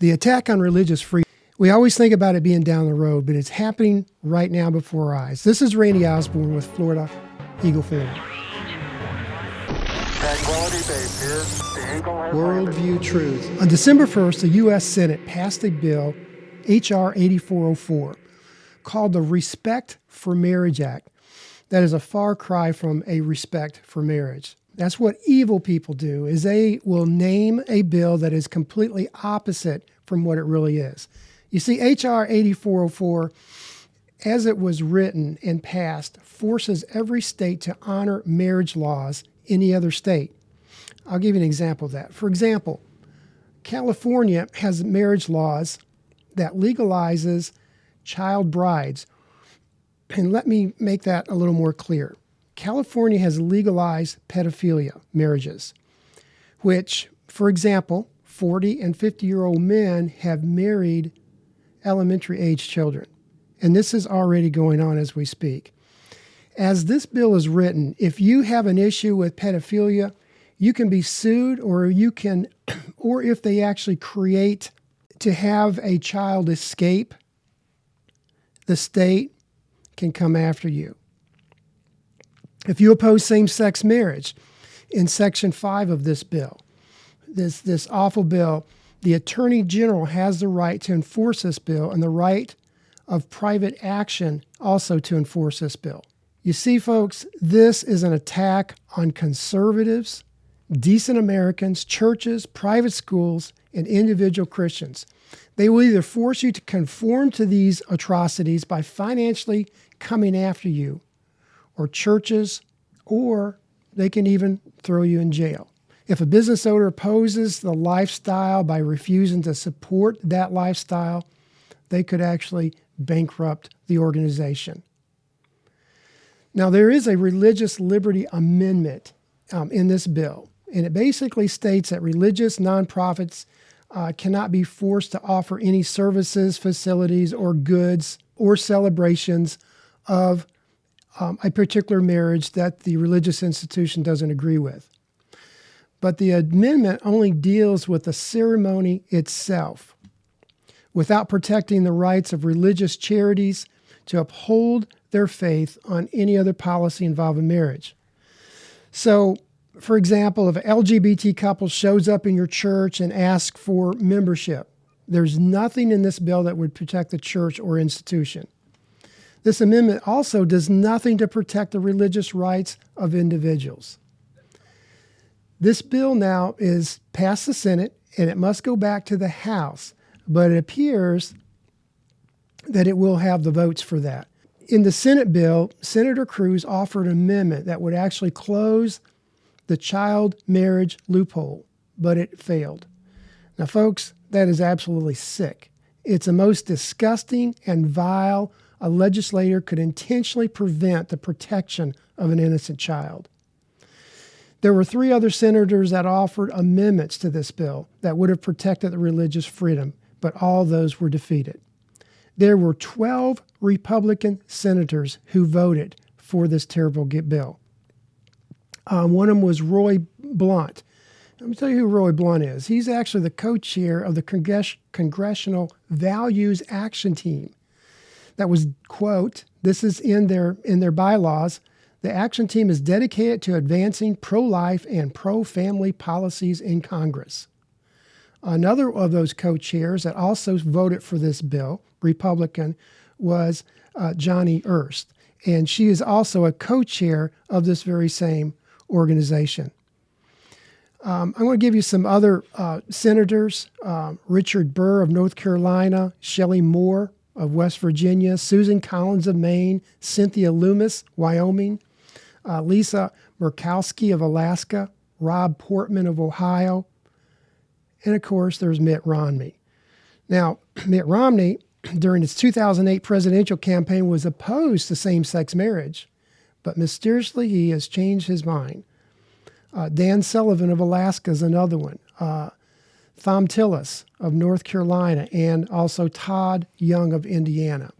The attack on religious freedom, we always think about it being down the road, but it's happening right now before our eyes. This is Randy Osborne with Florida Eagle Fair. Worldview Truth. On December 1st, the U.S. Senate passed a bill, HR 8404, called the Respect for Marriage Act. That is a far cry from a respect for marriage. That's what evil people do, is they will name a bill that is completely opposite from what it really is. You see, HR 8404, as it was written and passed, forces every state to honor marriage laws in the other state. I'll give you an example of that. For example, California has marriage laws that legalizes child brides. And let me make that a little more clear. California has legalized pedophilia marriages, which, for example, 40 and 50-year-old men have married elementary-age children. And this is already going on as we speak. As this bill is written, if you have an issue with pedophilia, you can be sued, or you can, or if they actually create to have a child escape, the state can come after you. If you oppose same-sex marriage, in Section 5 of this bill, this awful bill, the Attorney General has the right to enforce this bill and the right of private action also to enforce this bill. You see, folks, this is an attack on conservatives, decent Americans, churches, private schools, and individual Christians. They will either force you to conform to these atrocities by financially coming after you or churches, or they can even throw you in jail. If a business owner opposes the lifestyle by refusing to support that lifestyle, they could actually bankrupt the organization. Now, there is a religious liberty amendment in this bill, and it basically states that religious nonprofits cannot be forced to offer any services, facilities, or goods or celebrations of a particular marriage that the religious institution doesn't agree with. But the amendment only deals with the ceremony itself, without protecting the rights of religious charities to uphold their faith on any other policy involving marriage. So, for example, if an LGBT couple shows up in your church and asks for membership, there's nothing in this bill that would protect the church or institution. This amendment also does nothing to protect the religious rights of individuals. This bill now is past the Senate, and it must go back to the House, but it appears that it will have the votes for that. In the Senate bill, Senator Cruz offered an amendment that would actually close the child marriage loophole, but it failed. Now, folks, that is absolutely sick. It's the most disgusting and vile a legislator could intentionally prevent the protection of an innocent child. There were three other senators that offered amendments to this bill that would have protected the religious freedom, but all those were defeated. There were 12 Republican senators who voted for this terrible bill. One of them was Roy Blunt. Let me tell you who Roy Blunt is. He's actually the co-chair of the Congressional Values Action Team. That was, quote, this is in their bylaws, the action team is dedicated to advancing pro-life and pro-family policies in Congress. Another of those co-chairs that also voted for this bill, Republican, was Johnny Ernst. And she is also a co-chair of this very same organization. I'm going to give you some other senators, Richard Burr of North Carolina, Shelley Moore of West Virginia, Susan Collins of Maine, Cynthia Lummis, Wyoming, Lisa Murkowski of Alaska, Rob Portman of Ohio, and of course there's Mitt Romney. Now, Mitt Romney, during his 2008 presidential campaign, was opposed to same-sex marriage, but mysteriously he has changed his mind. Dan Sullivan of Alaska is another one. Thom Tillis of North Carolina, and also Todd Young of Indiana.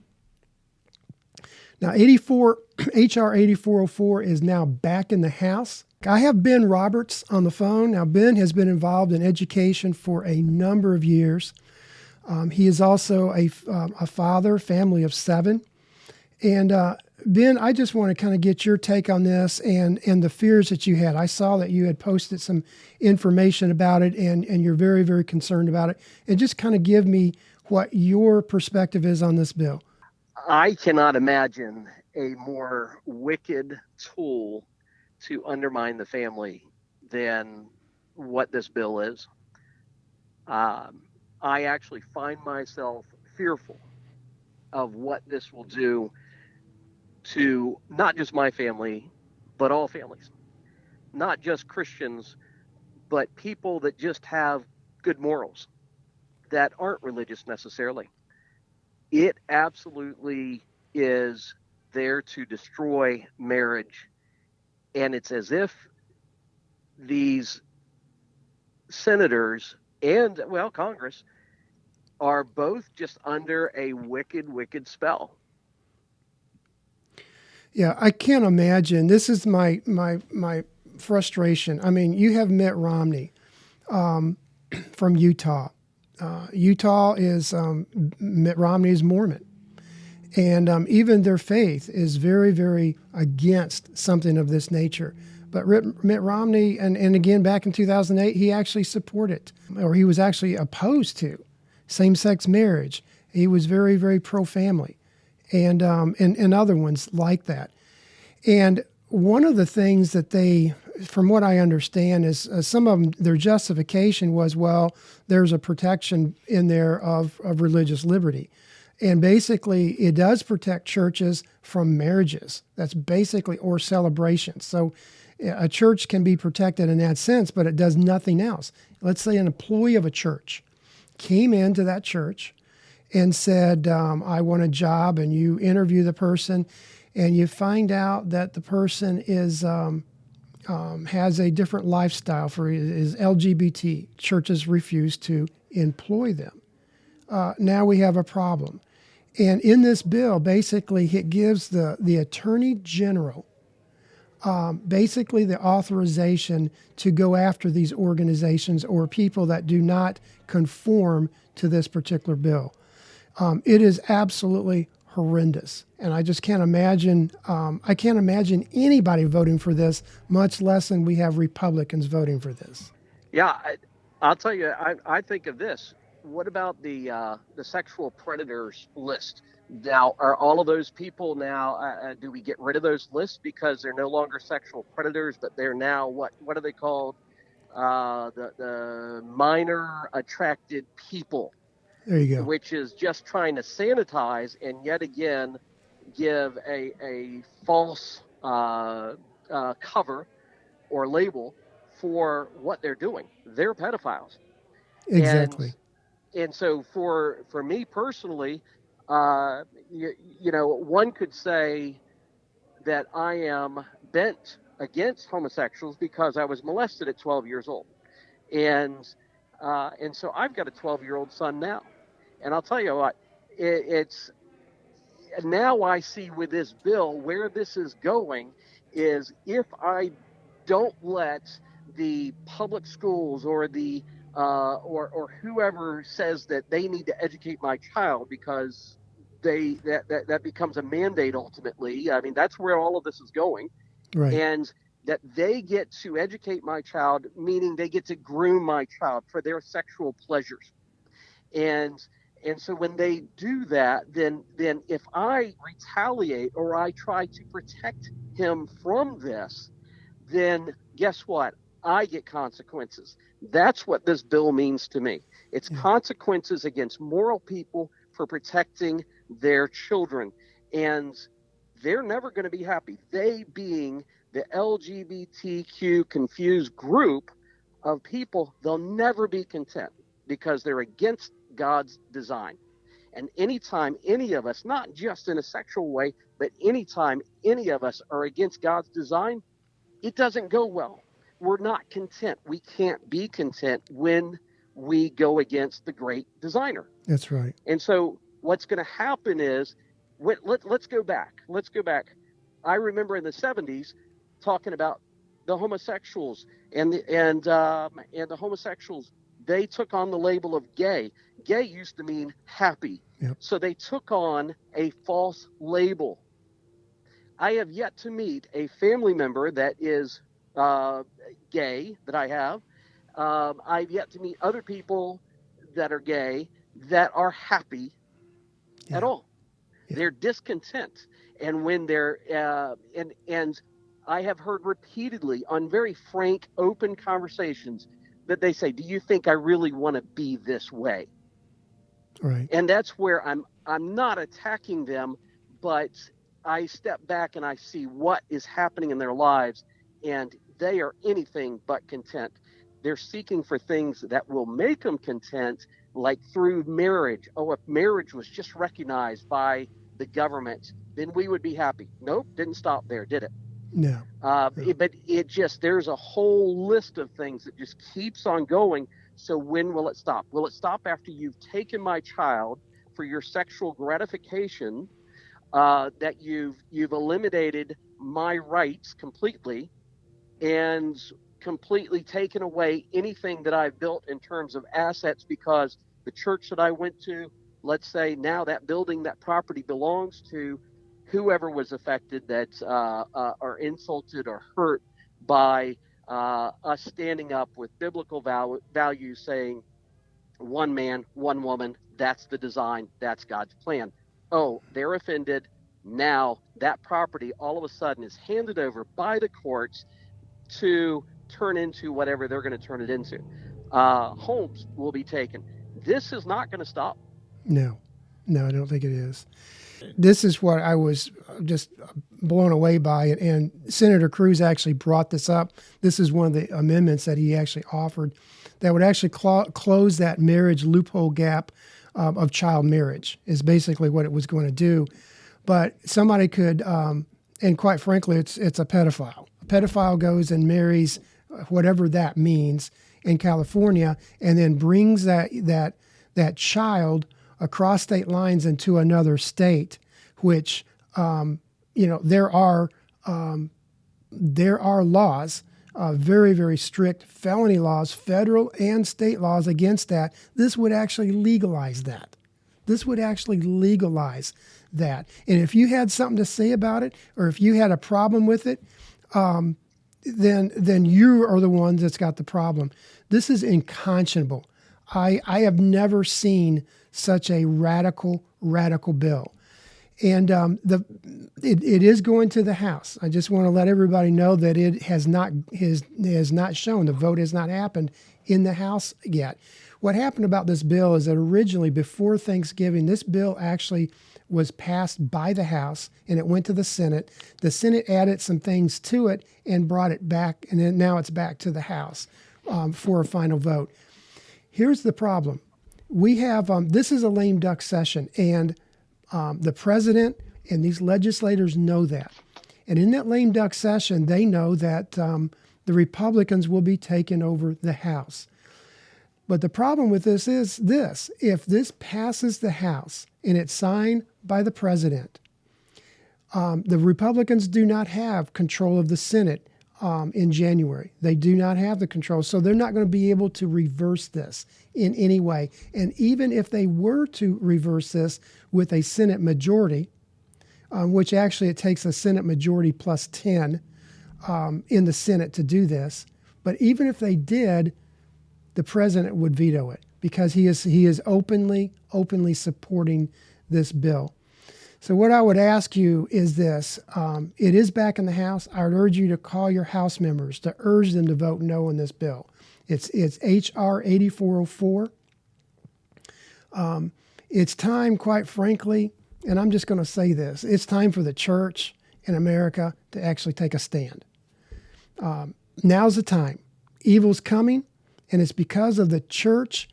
Now, HR 8404 is now back in the House. I have Ben Roberts on the phone. Now, Ben has been involved in education for a number of years. He is also a father, family of seven. And Ben, I just want to kind of get your take on this and the fears that you had. I saw that you had posted some information about it, and you're very, very concerned about it. And just kind of give me what your perspective is on this bill. I cannot imagine a more wicked tool to undermine the family than what this bill is. I actually find myself fearful of what this will do to not just my family, but all families, not just Christians, but people that just have good morals that aren't religious necessarily. It absolutely is there to destroy marriage. And it's as if these senators and, well, Congress are both just under a wicked, wicked spell. Yeah, I can't imagine. This is my frustration. I mean, you have Mitt Romney from Utah. Utah is, Mitt Romney is Mormon. And even their faith is very, very against something of this nature. But Mitt Romney, and again, back in 2008, he actually supported, or he was actually opposed to same-sex marriage. He was very, very pro-family, and other ones like that. And one of the things that they, from what I understand, is some of them, their justification was, well, there's a protection in there of religious liberty. And basically, it does protect churches from marriages. That's basically, or celebrations. So a church can be protected in that sense, but it does nothing else. Let's say an employee of a church came into that church and said, I want a job, and you interview the person, and you find out that the person is has a different lifestyle, for is LGBT. Churches refuse to employ them. Now we have a problem. And in this bill, basically, it gives the Attorney General basically the authorization to go after these organizations or people that do not conform to this particular bill. It is absolutely horrendous. And I just can't imagine, anybody voting for this, much less than we have Republicans voting for this. Yeah, I'll tell you, I think of this. What about the sexual predators list? Now, are all of those people now, do we get rid of those lists because they're no longer sexual predators, but they're now, what are they called? The minor attracted people. There you go. Which is just trying to sanitize and yet again give a false cover or label for what they're doing. They're pedophiles. Exactly. And so for me personally, you know, one could say that I am bent against homosexuals because I was molested at 12 years old. And so I've got a 12-year-old son now. And I'll tell you what, it's now I see with this bill where this is going is if I don't let the public schools or the or whoever says that they need to educate my child because they that becomes a mandate ultimately. I mean, that's where all of this is going. Right. And that they get to educate my child, meaning they get to groom my child for their sexual pleasures. And so when they do that, then if I retaliate or I try to protect him from this, then guess what? I get consequences. That's what this bill means to me. It's consequences against moral people for protecting their children. And they're never going to be happy. They being the LGBTQ confused group of people, they'll never be content because they're against God's design. And anytime any of us, not just in a sexual way, but anytime any of us are against God's design, it doesn't go well. We're not content. We can't be content when we go against the great designer. That's right. And so what's going to happen is, let's go back. Let's go back. I remember in the 70s talking about the homosexuals and the homosexuals. they took on the label of gay. Gay used to mean happy. Yep. So they took on a false label. I have yet to meet a family member that is gay that I have. I've yet to meet other people that are gay that are happy at all. Yeah. They're discontent. And when they're, and I have heard repeatedly on very frank, open conversations that they say, do you think I really want to be this way? Right. And that's where I'm not attacking them, but I step back and I see what is happening in their lives, and they are anything but content. They're seeking for things that will make them content, like through marriage. Oh, if marriage was just recognized by the government, then we would be happy. Nope, didn't stop there, did it? No. But it just, there's a whole list of things that just keeps on going. So when will it stop? Will it stop after you've taken my child for your sexual gratification, that you've eliminated my rights completely and completely taken away anything that I've built in terms of assets, because the church that I went to, let's say now that building, that property belongs to whoever was affected, that are insulted or hurt by us standing up with biblical values, saying one man, one woman, that's the design, that's God's plan. Oh, they're offended. Now that property all of a sudden is handed over by the courts to turn into whatever they're going to turn it into. Homes will be taken. This is not going to stop. No, I don't think it is. This is what I was just blown away by, and Senator Cruz actually brought this up. This is one of the amendments that he actually offered that would actually close that marriage loophole gap of child marriage, is basically what it was going to do. But somebody could, and quite frankly, it's a pedophile. A pedophile goes and marries whatever that means in California, and then brings that child across state lines into another state, which, there are laws, very, very strict felony laws, federal and state laws against that. This would actually legalize that. And if you had something to say about it, or if you had a problem with it, then you are the one that's got the problem. This is unconscionable. I have never seen such a radical bill. And it is going to the House. I just want to let everybody know that it has not shown. The vote has not happened in the House yet. What happened about this bill is that originally, before Thanksgiving, this bill actually was passed by the House, and it went to the Senate. The Senate added some things to it and brought it back, and then now it's back to the House for a final vote. Here's the problem. We have, this is a lame duck session, and the president and these legislators know that. And in that lame duck session, they know that the Republicans will be taking over the House. But the problem with this is this: if this passes the House and it's signed by the president, the Republicans do not have control of the Senate in January. They do not have the control. So they're not going to be able to reverse this in any way. And even if they were to reverse this with a Senate majority, which actually it takes a Senate majority plus 10 in the Senate to do this, but even if they did, the president would veto it, because he is openly supporting this bill. So what I would ask you is this. It is back in the House. I would urge you to call your House members, to urge them to vote no on this bill. It's HR 8404. It's time, quite frankly, and I'm just going to say this, it's time for the church in America to actually take a stand. Now's the time. Evil's coming, and it's because of the church,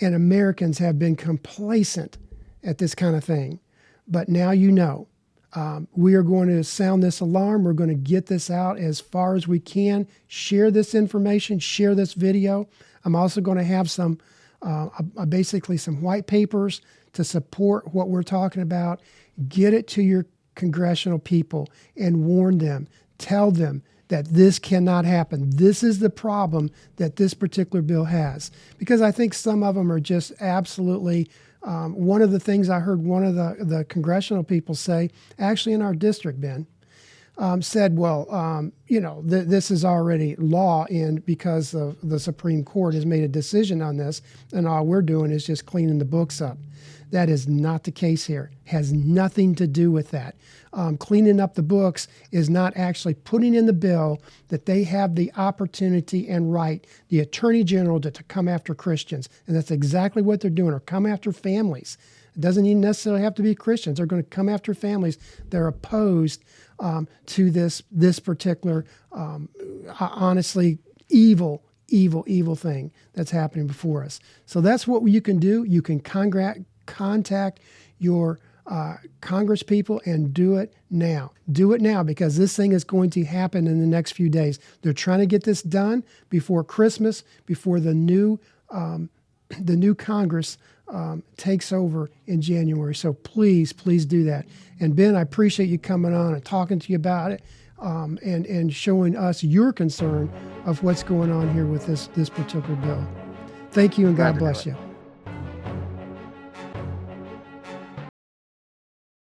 and Americans have been complacent at this kind of thing. But now you know. We are going to sound this alarm. We're going to get this out as far as we can. Share this information. Share this video. I'm also going to have some, basically some white papers to support what we're talking about. Get it to your congressional people and warn them. Tell them, that this cannot happen. This is the problem that this particular bill has. Because I think some of them are just absolutely, one of the things I heard one of the congressional people say, actually in our district, Ben, said, well, this is already law, and because the Supreme Court has made a decision on this, and all we're doing is just cleaning the books up. That is not the case here. Has nothing to do with that. Cleaning up the books is not actually putting in the bill that they have the opportunity and right, the Attorney General, to come after Christians. And that's exactly what they're doing, or come after families. It doesn't even necessarily have to be Christians. They're going to come after families. They're opposed to this particular, honestly, evil thing that's happening before us. So that's what you can do. You can contact your Congress people and do it now. Do it now, because this thing is going to happen in the next few days. They're trying to get this done before Christmas, before the new Congress takes over in January. So please do that. And Ben, I appreciate you coming on and talking to you about it, and showing us your concern of what's going on here with this particular bill. Thank you, and God bless you.